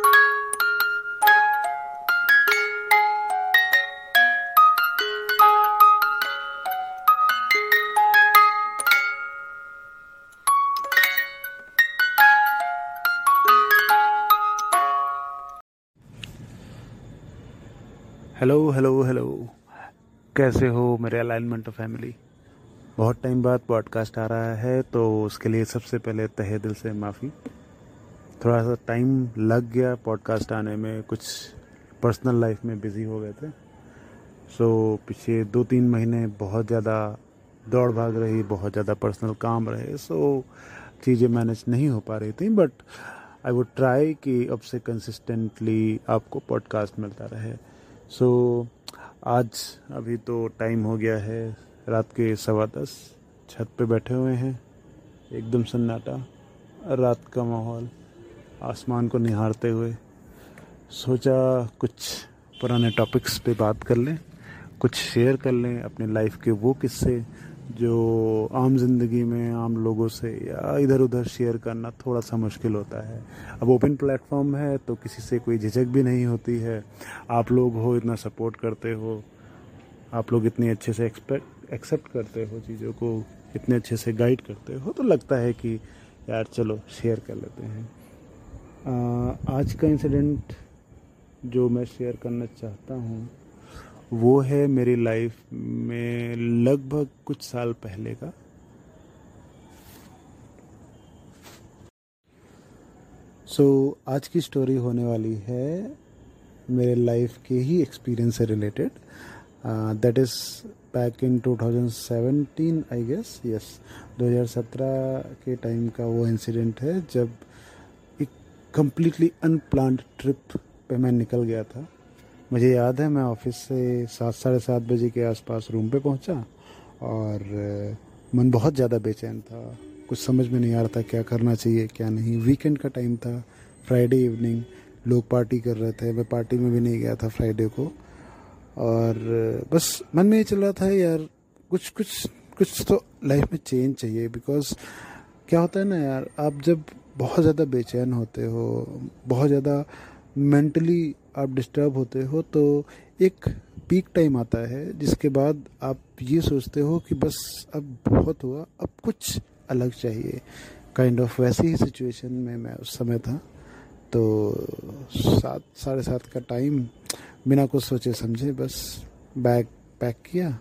Hello, कैसे हो मेरे अलाइनमेंट ऑफ फैमिली। बहुत टाइम बाद पॉडकास्ट आ रहा है तो उसके लिए सबसे पहले तहे दिल से माफ़ी। थोड़ा सा टाइम लग गया पॉडकास्ट आने में, कुछ पर्सनल लाइफ में बिज़ी हो गए थे। सो पिछले 2-3 महीने बहुत ज़्यादा दौड़ भाग रही, बहुत ज़्यादा पर्सनल काम रहे, सो चीज़ें मैनेज नहीं हो पा रही थी। बट आई वुड ट्राई कि अब से कंसिस्टेंटली आपको पॉडकास्ट मिलता रहे। सो आज अभी तो टाइम हो गया है रात के 10:15। छत पे बैठे हुए हैं, एकदम सन्नाटा, रात का माहौल, आसमान को निहारते हुए। सोचा कुछ पुराने टॉपिक्स पे बात कर लें, कुछ शेयर कर लें अपनी लाइफ के वो किस्से जो आम ज़िंदगी में आम लोगों से या इधर उधर शेयर करना थोड़ा सा मुश्किल होता है। अब ओपन प्लेटफॉर्म है तो किसी से कोई झिझक भी नहीं होती है। आप लोग हो, इतना सपोर्ट करते हो, आप लोग इतने अच्छे से एक्सेप्ट करते हो चीज़ों को, इतने अच्छे से गाइड करते हो, तो लगता है कि यार चलो शेयर कर लेते हैं। आज का इंसिडेंट जो मैं शेयर करना चाहता हूँ वो है मेरी लाइफ में लगभग कुछ साल पहले का। सो आज की स्टोरी होने वाली है मेरे लाइफ के ही एक्सपीरियंस से related. That is back in 2017 I guess, yes 2017 के टाइम का वो इंसिडेंट है जब एक कम्प्लीटली अनप्लान्ड ट्रिप पे मैं निकल गया था। मुझे याद है मैं ऑफिस से 7-7:30 बजे के आसपास रूम पे पहुंचा और मन बहुत ज़्यादा बेचैन था, कुछ समझ में नहीं आ रहा था क्या करना चाहिए क्या नहीं। वीकेंड का टाइम था, फ्राइडे इवनिंग, लोग पार्टी कर रहे थे, मैं पार्टी में भी नहीं गया था फ्राइडे को। और बस मन में ये चल रहा था यार कुछ कुछ कुछ तो लाइफ में चेंज चाहिए। बिकॉज क्या होता है ना यार, आप जब बहुत ज़्यादा बेचैन होते हो, बहुत ज़्यादा मेंटली आप डिस्टर्ब होते हो, तो एक पीक टाइम आता है जिसके बाद आप ये सोचते हो कि बस अब बहुत हुआ, अब कुछ अलग चाहिए। काइंड ऑफ वैसी ही सिचुएशन में मैं उस समय था। तो 7-7:30 का टाइम, बिना कुछ सोचे समझे बस बैग पैक किया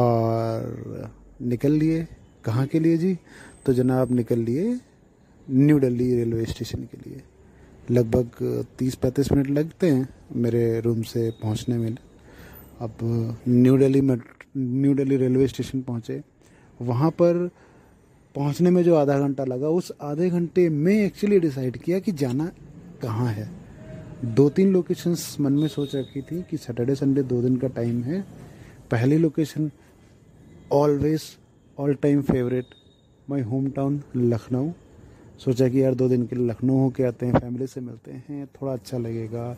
और निकल लिए। कहाँ के लिए जी? तो जनाब निकल लिए न्यू दिल्ली रेलवे स्टेशन के लिए। लगभग 30-35 मिनट लगते हैं मेरे रूम से पहुंचने में। अब न्यू दिल्ली रेलवे स्टेशन पहुंचे। वहां पर पहुंचने में जो आधा घंटा लगा, उस आधे घंटे में एक्चुअली डिसाइड किया कि जाना कहाँ है। 2-3 लोकेशंस मन में सोच रखी थी कि सैटरडे संडे 2 दिन का टाइम है। पहली location always all time favourite, my home town Lucknow. सोचा कि यार 2 दिन के लिए लखनऊ होके आते हैं, फैमिली से मिलते हैं, थोड़ा अच्छा लगेगा।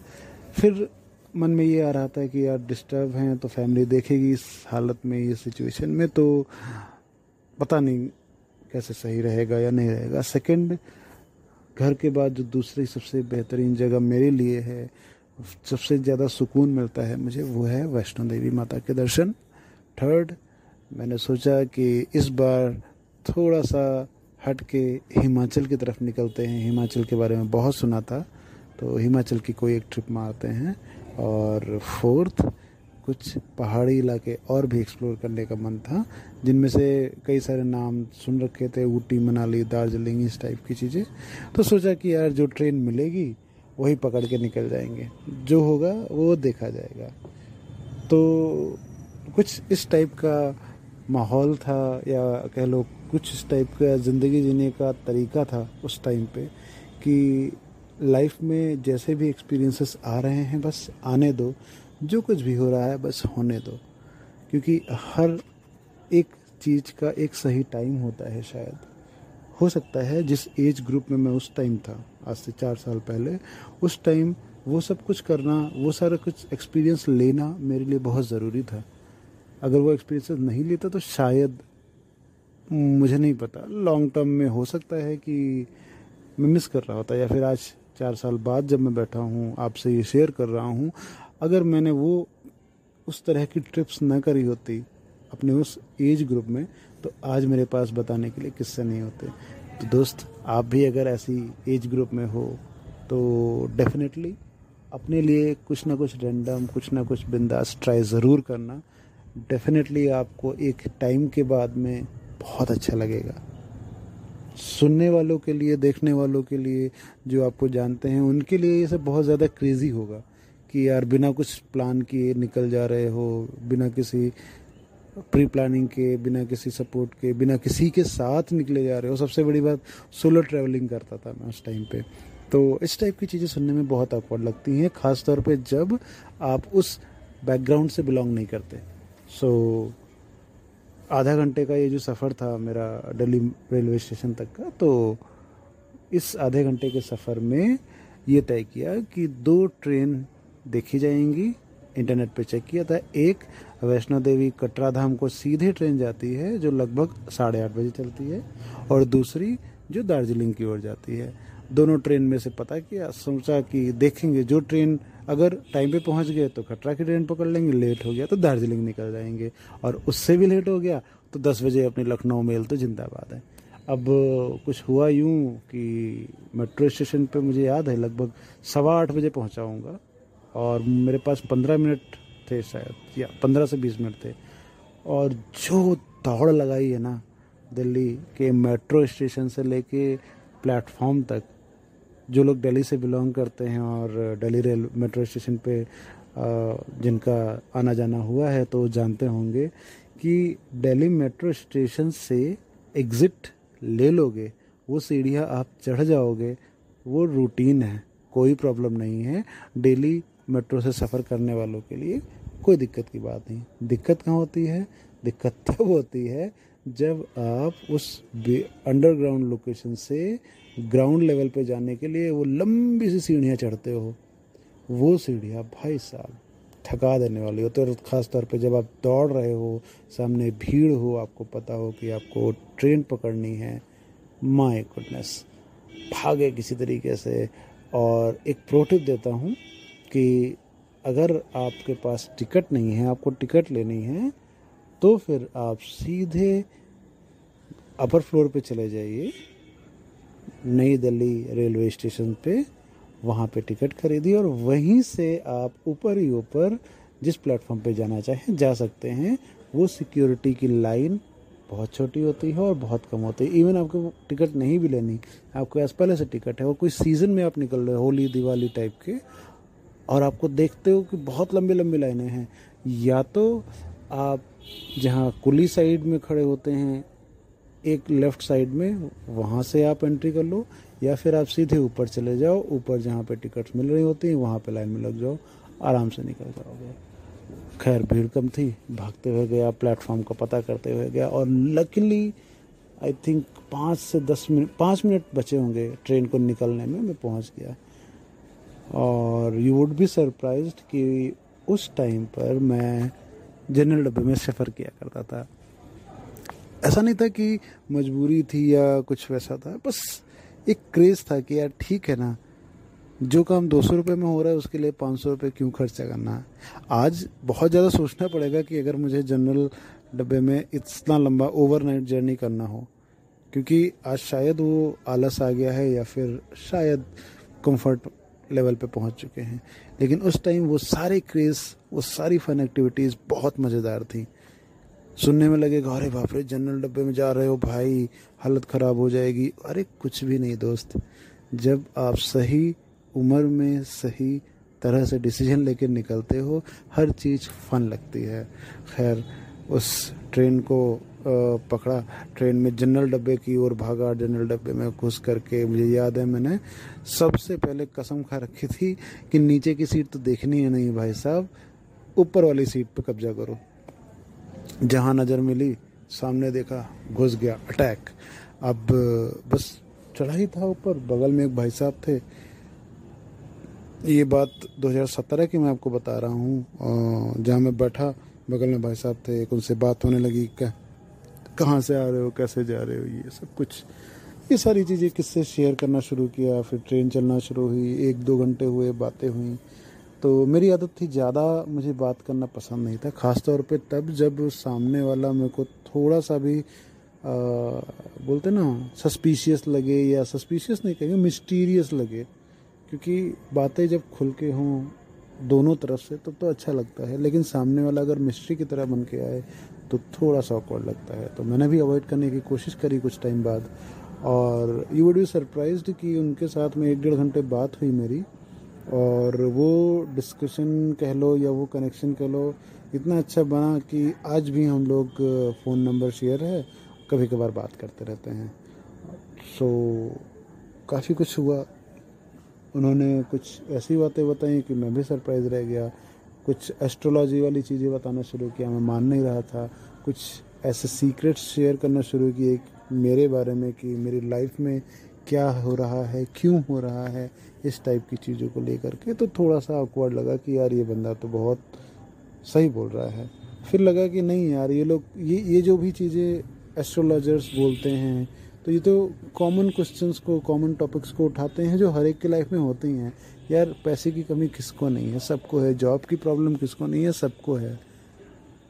फिर मन में ये आ रहा था कि यार डिस्टर्ब हैं तो फैमिली देखेगी इस हालत में, ये सिचुएशन में, तो पता नहीं कैसे सही रहेगा या नहीं रहेगा। सेकंड, घर के बाद जो दूसरी सबसे बेहतरीन जगह मेरे लिए है, सबसे ज़्यादा सुकून मिलता है मुझे, वो है वैष्णो देवी माता के दर्शन। थर्ड, मैंने सोचा कि इस बार थोड़ा सा हट के हिमाचल की तरफ निकलते हैं। हिमाचल के बारे में बहुत सुना था तो हिमाचल की कोई एक ट्रिप मारते हैं। और फोर्थ, कुछ पहाड़ी इलाके और भी एक्सप्लोर करने का मन था, जिनमें से कई सारे नाम सुन रखे थे, ऊटी मनाली दार्जिलिंग इस टाइप की चीज़ें। तो सोचा कि यार जो ट्रेन मिलेगी वही पकड़ के निकल जाएंगे, जो होगा वो देखा जाएगा। तो कुछ इस टाइप का माहौल था, या कह लो कुछ इस टाइप का ज़िंदगी जीने का तरीका था उस टाइम पे, कि लाइफ में जैसे भी एक्सपीरियंसेस आ रहे हैं बस आने दो, जो कुछ भी हो रहा है बस होने दो, क्योंकि हर एक चीज़ का एक सही टाइम होता है। शायद हो सकता है जिस एज ग्रुप में मैं उस टाइम था, आज से 4 साल पहले, उस टाइम वो सब कुछ करना, वो सारा कुछ एक्सपीरियंस लेना मेरे लिए बहुत ज़रूरी था। अगर वो एक्सपीरियंसेस नहीं लेता तो शायद, मुझे नहीं पता, लॉन्ग टर्म में हो सकता है कि मैं मिस कर रहा होता, या फिर आज 4 साल बाद जब मैं बैठा हूँ आपसे ये शेयर कर रहा हूँ, अगर मैंने वो उस तरह की ट्रिप्स ना करी होती अपने उस एज ग्रुप में, तो आज मेरे पास बताने के लिए किस्से नहीं होते। तो दोस्त, आप भी अगर ऐसी एज ग्रुप में हो तो डेफिनेटली अपने लिए कुछ ना कुछ रैंडम, कुछ ना कुछ बिंदास ट्राई ज़रूर करना। डेफिनेटली आपको एक टाइम के बाद में बहुत अच्छा लगेगा। सुनने वालों के लिए, देखने वालों के लिए, जो आपको जानते हैं उनके लिए ये सब बहुत ज़्यादा क्रेज़ी होगा कि यार बिना कुछ प्लान किए निकल जा रहे हो, बिना किसी प्री प्लानिंग के, बिना किसी सपोर्ट के, बिना किसी के साथ निकले जा रहे हो। सबसे बड़ी बात, सोलो ट्रैवलिंग करता था मैं उस टाइम पे, तो इस टाइप की चीज़ें सुनने में बहुत ऑकवर्ड लगती हैं, ख़ासतौर पे जब आप उस बैकग्राउंड से बिलोंग नहीं करते। सो आधा घंटे का ये जो सफ़र था मेरा दिल्ली रेलवे स्टेशन तक का, तो इस आधे घंटे के सफ़र में ये तय किया कि 2 ट्रेन देखी जाएंगी। इंटरनेट पे चेक किया था, एक वैष्णो देवी कटरा धाम को सीधे ट्रेन जाती है जो लगभग 8:30 बजे चलती है, और दूसरी जो दार्जिलिंग की ओर जाती है। दोनों ट्रेन में से पता किया, सोचा कि देखेंगे, जो ट्रेन अगर टाइम पे पहुंच गए तो कटरा की ट्रेन पकड़ लेंगे, लेट हो गया तो दार्जिलिंग निकल जाएंगे, और उससे भी लेट हो गया तो 10 बजे अपनी लखनऊ मेल तो जिंदाबाद है। अब कुछ हुआ यूँ कि मेट्रो स्टेशन पर मुझे याद है लगभग 8:15 बजे पहुँचाऊँगा, और मेरे पास 15 मिनट थे शायद, या 15 से 20 मिनट थे, और जो दौड़ लगाई है ना दिल्ली के मेट्रो स्टेशन से लेके प्लेटफॉर्म तक। जो लोग दिल्ली से बिलोंग करते हैं और दिल्ली रेल मेट्रो स्टेशन पे जिनका आना जाना हुआ है तो जानते होंगे कि दिल्ली मेट्रो स्टेशन से एग्ज़िट ले लोगे, वो सीढ़ियाँ आप चढ़ जाओगे, वो रूटीन है, कोई प्रॉब्लम नहीं है। डेली मेट्रो से सफ़र करने वालों के लिए कोई दिक्कत की बात नहीं। दिक्कत कहाँ होती है? दिक्कत तब होती है जब आप उस अंडरग्राउंड लोकेशन से ग्राउंड लेवल पे जाने के लिए वो लंबी सी सीढ़ियाँ चढ़ते हो। वो सीढ़ियाँ भाई साहब थका देने वाली होती है, और ख़ासतौर पे जब आप दौड़ रहे हो, सामने भीड़ हो, आपको पता हो कि आपको ट्रेन पकड़नी है। माय गुडनेस, भागे किसी तरीके से। और एक प्रो टिप देता हूँ कि अगर आपके पास टिकट नहीं है, आपको टिकट लेनी है, तो फिर आप सीधे अपर फ्लोर पे चले जाइए नई दिल्ली रेलवे स्टेशन पे, वहाँ पे टिकट खरीदिए और वहीं से आप ऊपर ही ऊपर जिस प्लेटफॉर्म पे जाना चाहें जा सकते हैं। वो सिक्योरिटी की लाइन बहुत छोटी होती है और बहुत कम होती है। इवन आपको टिकट नहीं भी लेनी, आपके पास पहले से टिकट है, और कोई सीज़न में आप निकल रहे हो, होली दिवाली टाइप के, और आपको देखते हो कि बहुत लंबी लंबी लाइनें हैं, या तो आप जहां कुली साइड में खड़े होते हैं एक लेफ़्ट साइड में, वहां से आप एंट्री कर लो, या फिर आप सीधे ऊपर चले जाओ, ऊपर जहां पे टिकट्स मिल रही होती हैं वहां पे लाइन में लग जाओ, आराम से निकल जाओगे। खैर भीड़ कम थी, भागते हुए गया, प्लेटफॉर्म का पता करते हुए गया, और लकीली आई थिंक 5 मिनट बचे होंगे ट्रेन को निकलने में, मैं पहुँच गया। और यू वुड बी सरप्राइज्ड कि उस टाइम पर मैं जनरल डब्बे में सफ़र किया करता था। ऐसा नहीं था कि मजबूरी थी या कुछ वैसा था, बस एक क्रेज़ था कि यार ठीक है ना, जो काम 200 रुपये में हो रहा है उसके लिए 500 रुपये क्यों खर्चा करना। आज बहुत ज़्यादा सोचना पड़ेगा कि अगर मुझे जनरल डब्बे में इतना लंबा ओवरनाइट जर्नी करना हो, क्योंकि आज शायद वो आलस आ गया है या फिर शायद कंफर्ट लेवल पे पहुंच चुके हैं। लेकिन उस टाइम वो सारे क्रेज़, वो सारी फन एक्टिविटीज़ बहुत मज़ेदार थी। सुनने में लगेगा अरे बाप रे जनरल डब्बे में जा रहे हो भाई, हालत ख़राब हो जाएगी, अरे कुछ भी नहीं दोस्त। जब आप सही उम्र में सही तरह से डिसीजन लेकर निकलते हो, हर चीज़ फन लगती है। खैर उस ट्रेन को पकड़ा, ट्रेन में जनरल डब्बे की ओर भागा, जनरल डब्बे में घुस करके मुझे याद है मैंने सबसे पहले कसम खा रखी थी कि नीचे की सीट तो देखनी है नहीं भाई साहब, ऊपर वाली सीट पे कब्जा करो। जहाँ नज़र मिली सामने देखा, घुस गया, अटैक। अब बस चढ़ा ही था ऊपर, बगल में एक भाई साहब थे। ये बात 2017 की मैं आपको बता रहा हूँ। जहाँ मैं बैठा बगल में भाई साहब थे, एक उनसे बात होने लगी, कहाँ से आ रहे हो, कैसे जा रहे हो, ये सब कुछ। ये सारी चीज़ें किससे शेयर करना शुरू किया। फिर ट्रेन चलना शुरू हुई, 1-2 घंटे हुए, बातें हुई। तो मेरी आदत थी ज़्यादा मुझे बात करना पसंद नहीं था, ख़ासतौर पे तब जब सामने वाला मेरे को थोड़ा सा भी बोलते ना सस्पिशियस लगे, या सस्पिशियस नहीं कहेंगे, मिस्टीरियस लगे, क्योंकि बातें जब खुल के हों दोनों तरफ से तब तो अच्छा लगता है, लेकिन सामने वाला अगर मिस्ट्री की तरह बन के आए तो थोड़ा सा ऑकवर्ड लगता है। तो मैंने भी अवॉइड करने की कोशिश करी कुछ टाइम बाद, और यू वुड बी सरप्राइज्ड कि उनके साथ में 1-1.5 घंटे बात हुई मेरी, और वो डिस्कशन कह लो या वो कनेक्शन कह लो इतना अच्छा बना कि आज भी हम लोग फ़ोन नंबर शेयर है, कभी कभार बात करते रहते हैं। सो काफ़ी कुछ हुआ, उन्होंने कुछ ऐसी बातें बताई कि मैं भी सरप्राइज़ रह गया। कुछ एस्ट्रोलॉजी वाली चीज़ें बताना शुरू किया, मैं मान नहीं रहा था। कुछ ऐसे सीक्रेट्स शेयर करना शुरू किए मेरे बारे में कि मेरी लाइफ में क्या हो रहा है, क्यों हो रहा है, इस टाइप की चीज़ों को लेकर के। तो थोड़ा सा ऑकवर्ड लगा कि यार ये बंदा तो बहुत सही बोल रहा है। फिर लगा कि नहीं यार, ये लोग ये जो भी चीज़ें एस्ट्रोलॉजर्स बोलते हैं, तो ये तो कॉमन क्वेश्चंस को, कॉमन टॉपिक्स को उठाते हैं जो हर एक की लाइफ में होती हैं। यार पैसे की कमी किसको नहीं है, सबको है। जॉब की प्रॉब्लम किसको नहीं है, सबको है।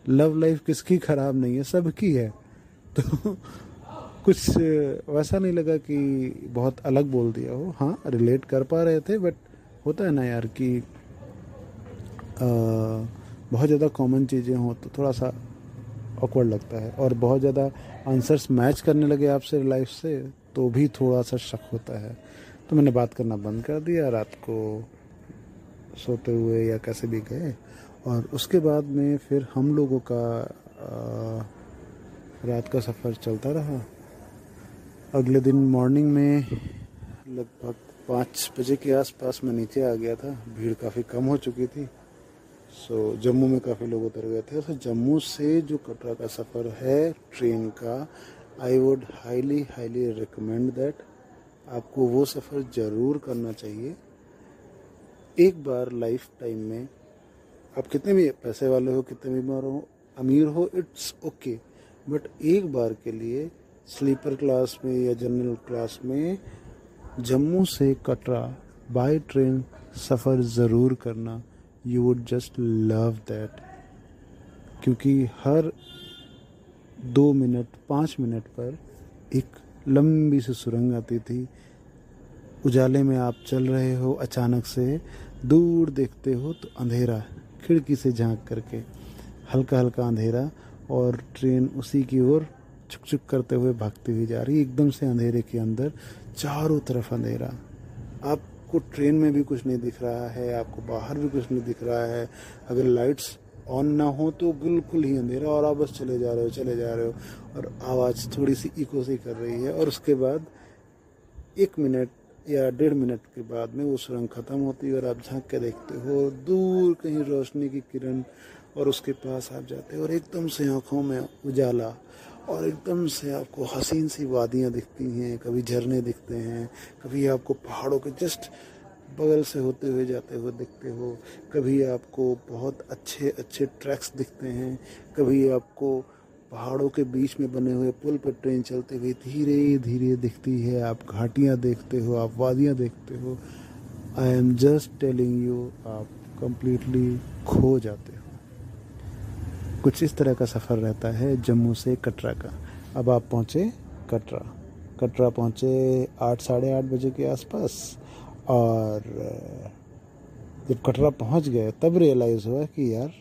लव लाइफ किसकी ख़राब नहीं है, सबकी है। तो कुछ वैसा नहीं लगा कि बहुत अलग बोल दिया हो। हाँ, रिलेट कर पा रहे थे, बट होता है ना यार कि बहुत ज़्यादा कॉमन चीज़ें हों तो थोड़ा सा ऑकवर्ड लगता है, और बहुत ज़्यादा आंसर्स मैच करने लगे आपसे लाइफ से तो भी थोड़ा सा शक होता है। तो मैंने बात करना बंद कर दिया, रात को सोते हुए या कैसे भी गए। और उसके बाद में फिर हम लोगों का रात का सफ़र चलता रहा। अगले दिन मॉर्निंग में लगभग 5 बजे के आसपास मैं नीचे आ गया था। भीड़ काफ़ी कम हो चुकी थी। सो जम्मू में काफ़ी लोग उतर गए थे। सो जम्मू से जो कटरा का सफ़र है ट्रेन का, I would highly recommend that. आपको वो सफ़र ज़रूर करना चाहिए। एक बार लाइफ टाइम में आप कितने भी पैसे वाले हो, कितने भी अमीर हो, इट्स ओके, बट एक बार के लिए स्लीपर क्लास में या जनरल क्लास में जम्मू से कटरा बाय ट्रेन सफ़र ज़रूर करना। You would just love that, क्योंकि हर 2 मिनट 5 मिनट पर एक लंबी सी सुरंग आती थी। उजाले में आप चल रहे हो, अचानक से दूर देखते हो तो अंधेरा, खिड़की से झांक करके हल्का हल्का अंधेरा, और ट्रेन उसी की ओर चुक चुक करते हुए भागती हुई जा रही। एकदम से अंधेरे के अंदर, चारों तरफ अंधेरा। आपको ट्रेन में भी कुछ नहीं दिख रहा है, आपको बाहर भी कुछ नहीं दिख रहा है। अगर लाइट्स ऑन ना हो तो बिल्कुल ही अंधेरा, और आप बस चले जा रहे हो, और आवाज़ थोड़ी सी इको सी कर रही है। और उसके बाद 1 मिनट या 1.5 मिनट के बाद में वो सुरंग ख़त्म होती है, और आप झांक के देखते हो दूर कहीं रोशनी की किरण, और उसके पास आप जाते हो, और एकदम से आँखों में उजाला, और एकदम से आपको हसीन सी वादियाँ दिखती हैं, कभी झरने दिखते हैं, कभी आपको पहाड़ों के जस्ट बगल से होते हुए जाते हुए दिखते हो, कभी आपको बहुत अच्छे अच्छे ट्रैक्स दिखते हैं, कभी आपको पहाड़ों के बीच में बने हुए पुल पर ट्रेन चलते हुए धीरे धीरे दिखती है। आप घाटियाँ देखते हो, आप वादियाँ देखते हो। I am just telling you, आप कंप्लीटली खो जाते हो। कुछ इस तरह का सफ़र रहता है जम्मू से कटरा का। अब आप पहुँचे कटरा पहुँचे 8-8:30 बजे के आसपास, और जब कटरा पहुँच गए तब रियलाइज़ हुआ कि यार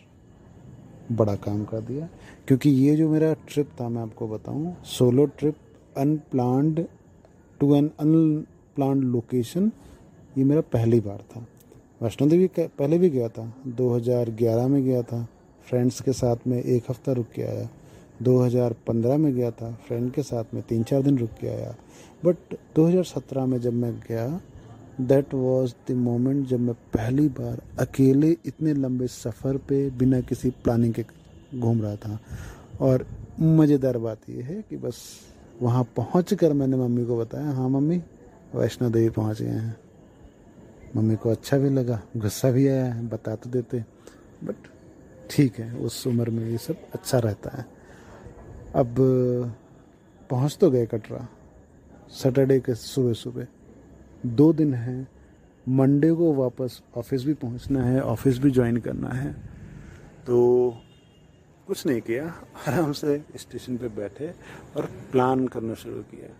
बड़ा काम कर दिया। क्योंकि ये जो मेरा ट्रिप था, मैं आपको बताऊँ, solo trip unplanned to an unplanned location, ये मेरा पहली बार था। वैष्णो देवी पहले भी गया था, 2011 में गया था, फ्रेंड्स के साथ में 1 हफ्ता रुक के आया। 2015 में गया था, फ्रेंड के साथ में 3-4 दिन रुक के आया। बट 2017 में जब मैं गया, दैट वाज द मोमेंट जब मैं पहली बार अकेले इतने लंबे सफ़र पे बिना किसी प्लानिंग के घूम रहा था। और मज़ेदार बात ये है कि बस वहाँ पहुँच कर मैंने मम्मी को बताया, हाँ मम्मी वैष्णो देवी पहुँच गए हैं। मम्मी को अच्छा भी लगा, गुस्सा भी आया, बता तो देते, बट ठीक है, उस उम्र में ये सब अच्छा रहता है। अब पहुंच तो गए कटरा, सैटरडे के सुबह सुबह 2 दिन हैं। मंडे को वापस ऑफिस भी पहुंचना है, ऑफिस भी ज्वाइन करना है। तो कुछ नहीं किया, आराम से स्टेशन पे बैठे और प्लान करना शुरू किया।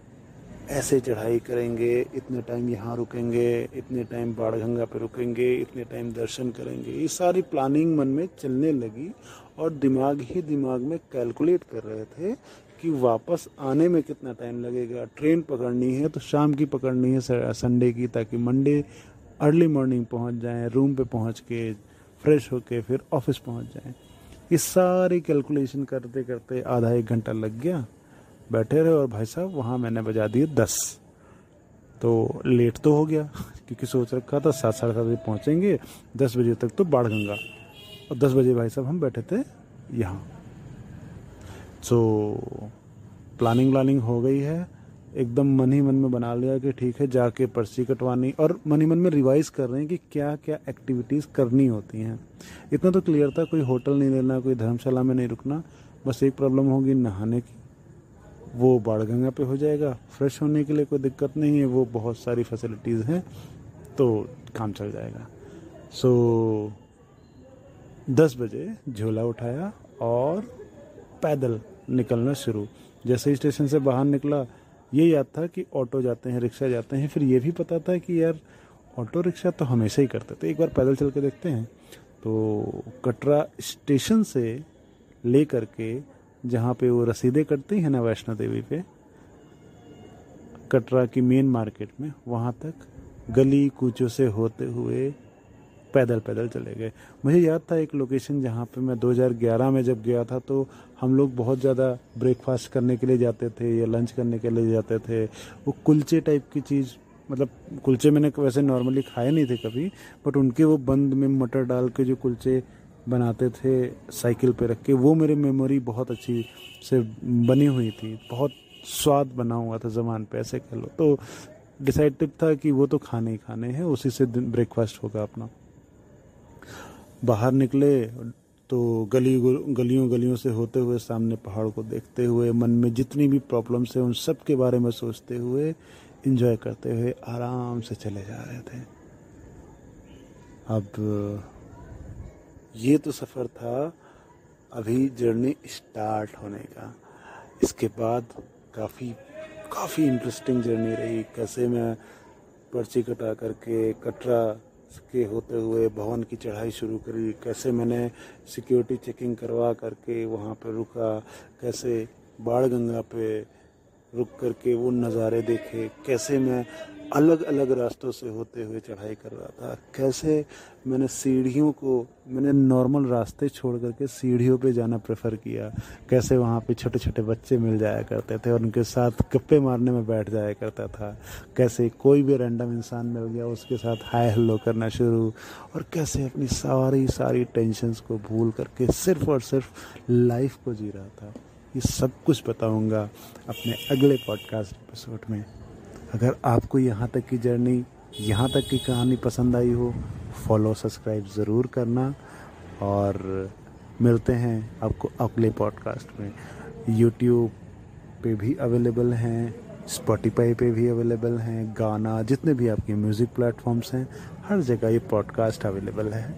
ऐसे चढ़ाई करेंगे, इतने टाइम यहाँ रुकेंगे, इतने टाइम बाणगंगा पे रुकेंगे, इतने टाइम दर्शन करेंगे। ये सारी प्लानिंग मन में चलने लगी और दिमाग ही दिमाग में कैलकुलेट कर रहे थे कि वापस आने में कितना टाइम लगेगा। ट्रेन पकड़नी है तो शाम की पकड़नी है संडे की, ताकि मंडे अर्ली मॉर्निंग पहुँच जाएँ, रूम पे पहुँच के फ्रेश होके फिर ऑफिस पहुँच जाएँ। ये सारी कैलकुलेशन करते करते आधा एक घंटा लग गया, बैठे रहे। और भाई साहब वहाँ मैंने बजा दिए 10। तो लेट तो हो गया क्योंकि सोच रखा था 7, साढ़े 7 बजे पहुँचेंगे, 10 बजे तक तो बाणगंगा। और 10 बजे भाई साहब हम बैठे थे यहाँ। सो प्लानिंग हो गई है, एकदम मन ही मन में बना लिया कि ठीक है जाके पर्ची कटवानी। और मन ही मन में रिवाइज कर रहे हैं कि क्या क्या एक्टिविटीज़ करनी होती हैं। इतना तो क्लियर था, कोई होटल नहीं लेना, कोई धर्मशाला में नहीं रुकना। बस एक प्रॉब्लम होगी नहाने की, वो बाणगंगा पे हो जाएगा। फ्रेश होने के लिए कोई दिक्कत नहीं है, वो बहुत सारी फैसिलिटीज़ हैं, तो काम चल जाएगा। सो 10 बजे झोला उठाया और पैदल निकलना शुरू। जैसे ही स्टेशन से बाहर निकला, ये याद था कि ऑटो जाते हैं, रिक्शा जाते हैं। फिर ये भी पता था कि यार ऑटो रिक्शा तो हमेशा ही करते थे, एक बार पैदल चल के देखते हैं। तो कटरा स्टेशन से ले कर के जहाँ पे वो रसीदें कटती हैं ना वैष्णो देवी पे, कटरा की मेन मार्केट में, वहाँ तक गली कूचों से होते हुए पैदल चले गए। मुझे याद था एक लोकेशन जहाँ पे मैं 2011 में जब गया था, तो हम लोग बहुत ज़्यादा ब्रेकफास्ट करने के लिए जाते थे या लंच करने के लिए जाते थे। वो कुलचे टाइप की चीज़, मतलब कुलचे मैंने वैसे नॉर्मली खाए नहीं थे कभी, बट उनके वो बंद में मटर डाल के जो कुलचे बनाते थे साइकिल पे रख के, वो मेरे मेमोरी बहुत अच्छी से बनी हुई थी। बहुत स्वाद बना हुआ था जबान पे, ऐसे कह लो। तो डिसाइडेड था कि वो तो खाने ही खाने हैं, उसी से ब्रेकफास्ट होगा अपना। बाहर निकले तो गलियों से होते हुए सामने पहाड़ को देखते हुए, मन में जितनी भी प्रॉब्लम्स है उन सब के बारे में सोचते हुए, एंजॉय करते हुए आराम से चले जा रहे थे। अब ये तो सफ़र था, अभी जर्नी स्टार्ट होने का। इसके बाद काफ़ी इंटरेस्टिंग जर्नी रही। कैसे मैं पर्ची कटा करके कटरा के होते हुए भवन की चढ़ाई शुरू करी, कैसे मैंने सिक्योरिटी चेकिंग करवा करके वहाँ पर रुका, कैसे बाणगंगा पे रुक करके वो नज़ारे देखे, कैसे मैं अलग अलग रास्तों से होते हुए चढ़ाई कर रहा था, कैसे मैंने सीढ़ियों को मैंने नॉर्मल रास्ते छोड़ करके सीढ़ियों पे जाना प्रेफर किया, कैसे वहाँ पे छोटे छोटे बच्चे मिल जाया करते थे और उनके साथ गप्पे मारने में बैठ जाया करता था, कैसे कोई भी रैंडम इंसान मिल गया उसके साथ हाय हेलो करना शुरू, और कैसे अपनी सारी टेंशन्स को भूल करके सिर्फ और सिर्फ लाइफ को जी रहा था। ये सब कुछ बताऊँगा अपने अगले पॉडकास्ट एपिसोड में। अगर आपको यहाँ तक की जर्नी, यहाँ तक की कहानी पसंद आई हो, फॉलो सब्सक्राइब ज़रूर करना। और मिलते हैं आपको अगले पॉडकास्ट में। यूट्यूब पे भी अवेलेबल हैं, स्पॉटिफाई पे भी अवेलेबल हैं, गाना, जितने भी आपके म्यूज़िक प्लेटफॉर्म्स हैं, हर जगह ये पॉडकास्ट अवेलेबल है।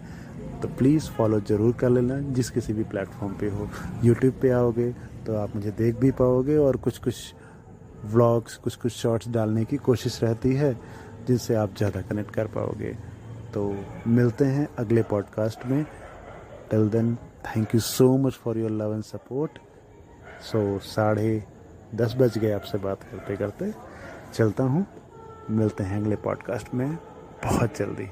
तो प्लीज़ फॉलो ज़रूर कर लेना जिस किसी भी प्लेटफॉर्म पे हो। यूट्यूब पे आओगे तो आप मुझे देख भी पाओगे, और कुछ व्लॉग्स, कुछ शॉर्ट्स डालने की कोशिश रहती है जिनसे आप ज़्यादा कनेक्ट कर पाओगे। तो मिलते हैं अगले पॉडकास्ट में। Till then, thank you so much for your love and support. So 10:30 बज गए आपसे बात करते करते, चलता हूँ। मिलते हैं अगले पॉडकास्ट में बहुत जल्दी।